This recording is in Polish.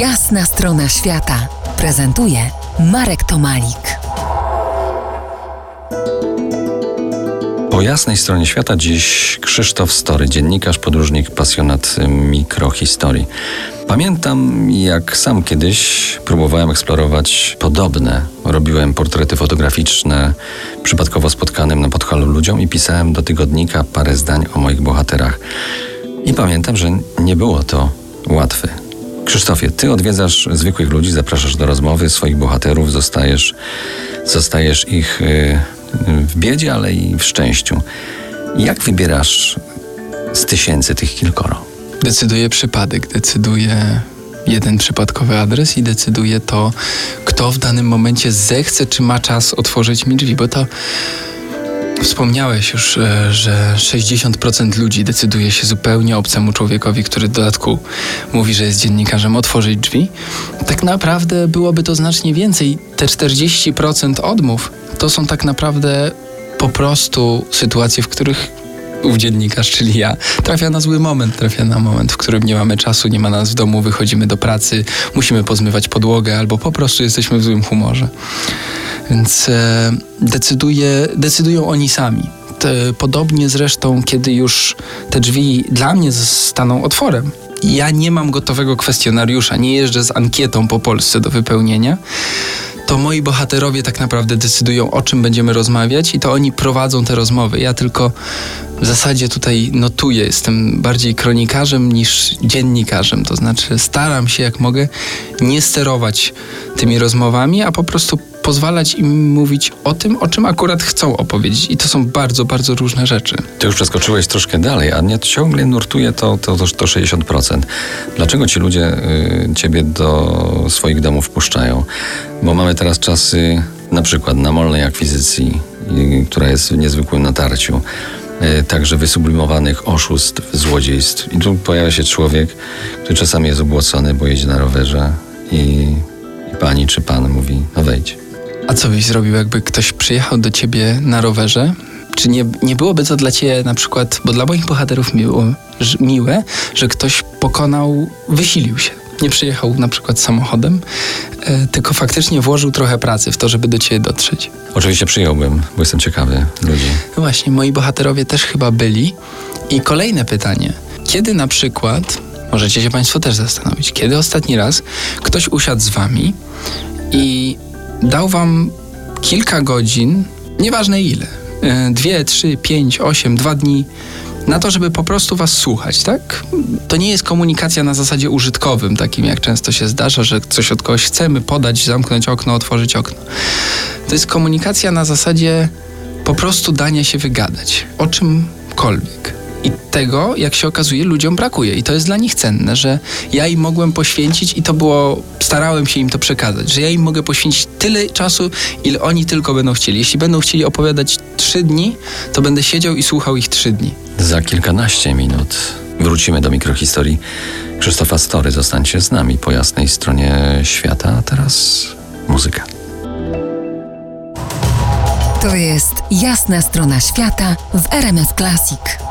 Jasna Strona Świata prezentuje Marek Tomalik. Po jasnej stronie świata dziś Krzysztof Story, dziennikarz, podróżnik, pasjonat mikrohistorii. Pamiętam, jak sam kiedyś próbowałem eksplorować podobne. Robiłem portrety fotograficzne przypadkowo spotkanym na Podhalu ludziom i pisałem do tygodnika parę zdań o moich bohaterach. I pamiętam, że nie było to łatwe. Krzysztofie, ty odwiedzasz zwykłych ludzi, zapraszasz do rozmowy swoich bohaterów, zostajesz ich w biedzie, ale i w szczęściu. Jak wybierasz z tysięcy tych kilkoro? Decyduje przypadek, decyduje jeden przypadkowy adres i decyduje to, kto w danym momencie zechce, czy ma czas otworzyć mi drzwi, bo to wspomniałeś już, że 60% ludzi decyduje się zupełnie obcemu człowiekowi, który w dodatku mówi, że jest dziennikarzem, otworzyć drzwi. Tak naprawdę byłoby to znacznie więcej. Te 40% odmów to są tak naprawdę po prostu sytuacje, w których ów dziennikarz, czyli ja, trafia na zły moment, trafia na moment, w którym nie mamy czasu, nie ma nas w domu, wychodzimy do pracy, musimy pozmywać podłogę albo po prostu jesteśmy w złym humorze. Więc decydują oni sami. Podobnie zresztą, kiedy już te drzwi dla mnie staną otworem. Ja nie mam gotowego kwestionariusza, nie jeżdżę z ankietą po Polsce do wypełnienia. To moi bohaterowie tak naprawdę decydują, o czym będziemy rozmawiać i to oni prowadzą te rozmowy. Ja tylko w zasadzie tutaj notuję, jestem bardziej kronikarzem niż dziennikarzem, to znaczy staram się jak mogę nie sterować tymi rozmowami, a po prostu pozwalać im mówić o tym, o czym akurat chcą opowiedzieć. I to są bardzo, bardzo różne rzeczy. Ty już przeskoczyłeś troszkę dalej, a mnie ciągle nurtuje to 60%. Dlaczego ci ludzie ciebie do swoich domów wpuszczają? Bo mamy teraz czasy na przykład namolnej akwizycji, która jest w niezwykłym natarciu, także wysublimowanych oszustw, złodziejstw. I tu pojawia się człowiek, który czasami jest obłocony, bo jedzie na rowerze i pani czy pan mówi, no wejdź. A co byś zrobił, jakby ktoś przyjechał do ciebie na rowerze? Czy nie byłoby to dla ciebie na przykład, bo dla moich bohaterów miłe, że ktoś wysilił się. Nie przyjechał na przykład samochodem, tylko faktycznie włożył trochę pracy w to, żeby do ciebie dotrzeć. Oczywiście przyjąłbym, bo jestem ciekawy ludzi. No właśnie, moi bohaterowie też chyba byli. I kolejne pytanie. Kiedy na przykład, możecie się państwo też zastanowić, kiedy ostatni raz ktoś usiadł z wami i dał wam kilka godzin, nieważne ile, 2, 3, 5, 8, 2 dni, na to, żeby po prostu was słuchać, tak? To nie jest komunikacja na zasadzie użytkowym, takim jak często się zdarza, że coś od kogoś chcemy podać, zamknąć okno, otworzyć okno. To jest komunikacja na zasadzie po prostu dania się wygadać o czymkolwiek. I tego, jak się okazuje, ludziom brakuje. I to jest dla nich cenne, że ja im mogłem poświęcić i to było, starałem się im to przekazać, że ja im mogę poświęcić tyle czasu, ile oni tylko będą chcieli. Jeśli będą chcieli opowiadać 3 dni, to będę siedział i słuchał ich 3 dni. Za kilkanaście minut wrócimy do mikrohistorii Krzysztofa Story. Zostańcie z nami po jasnej stronie świata. A teraz muzyka. To jest Jasna Strona Świata w RMF Classic.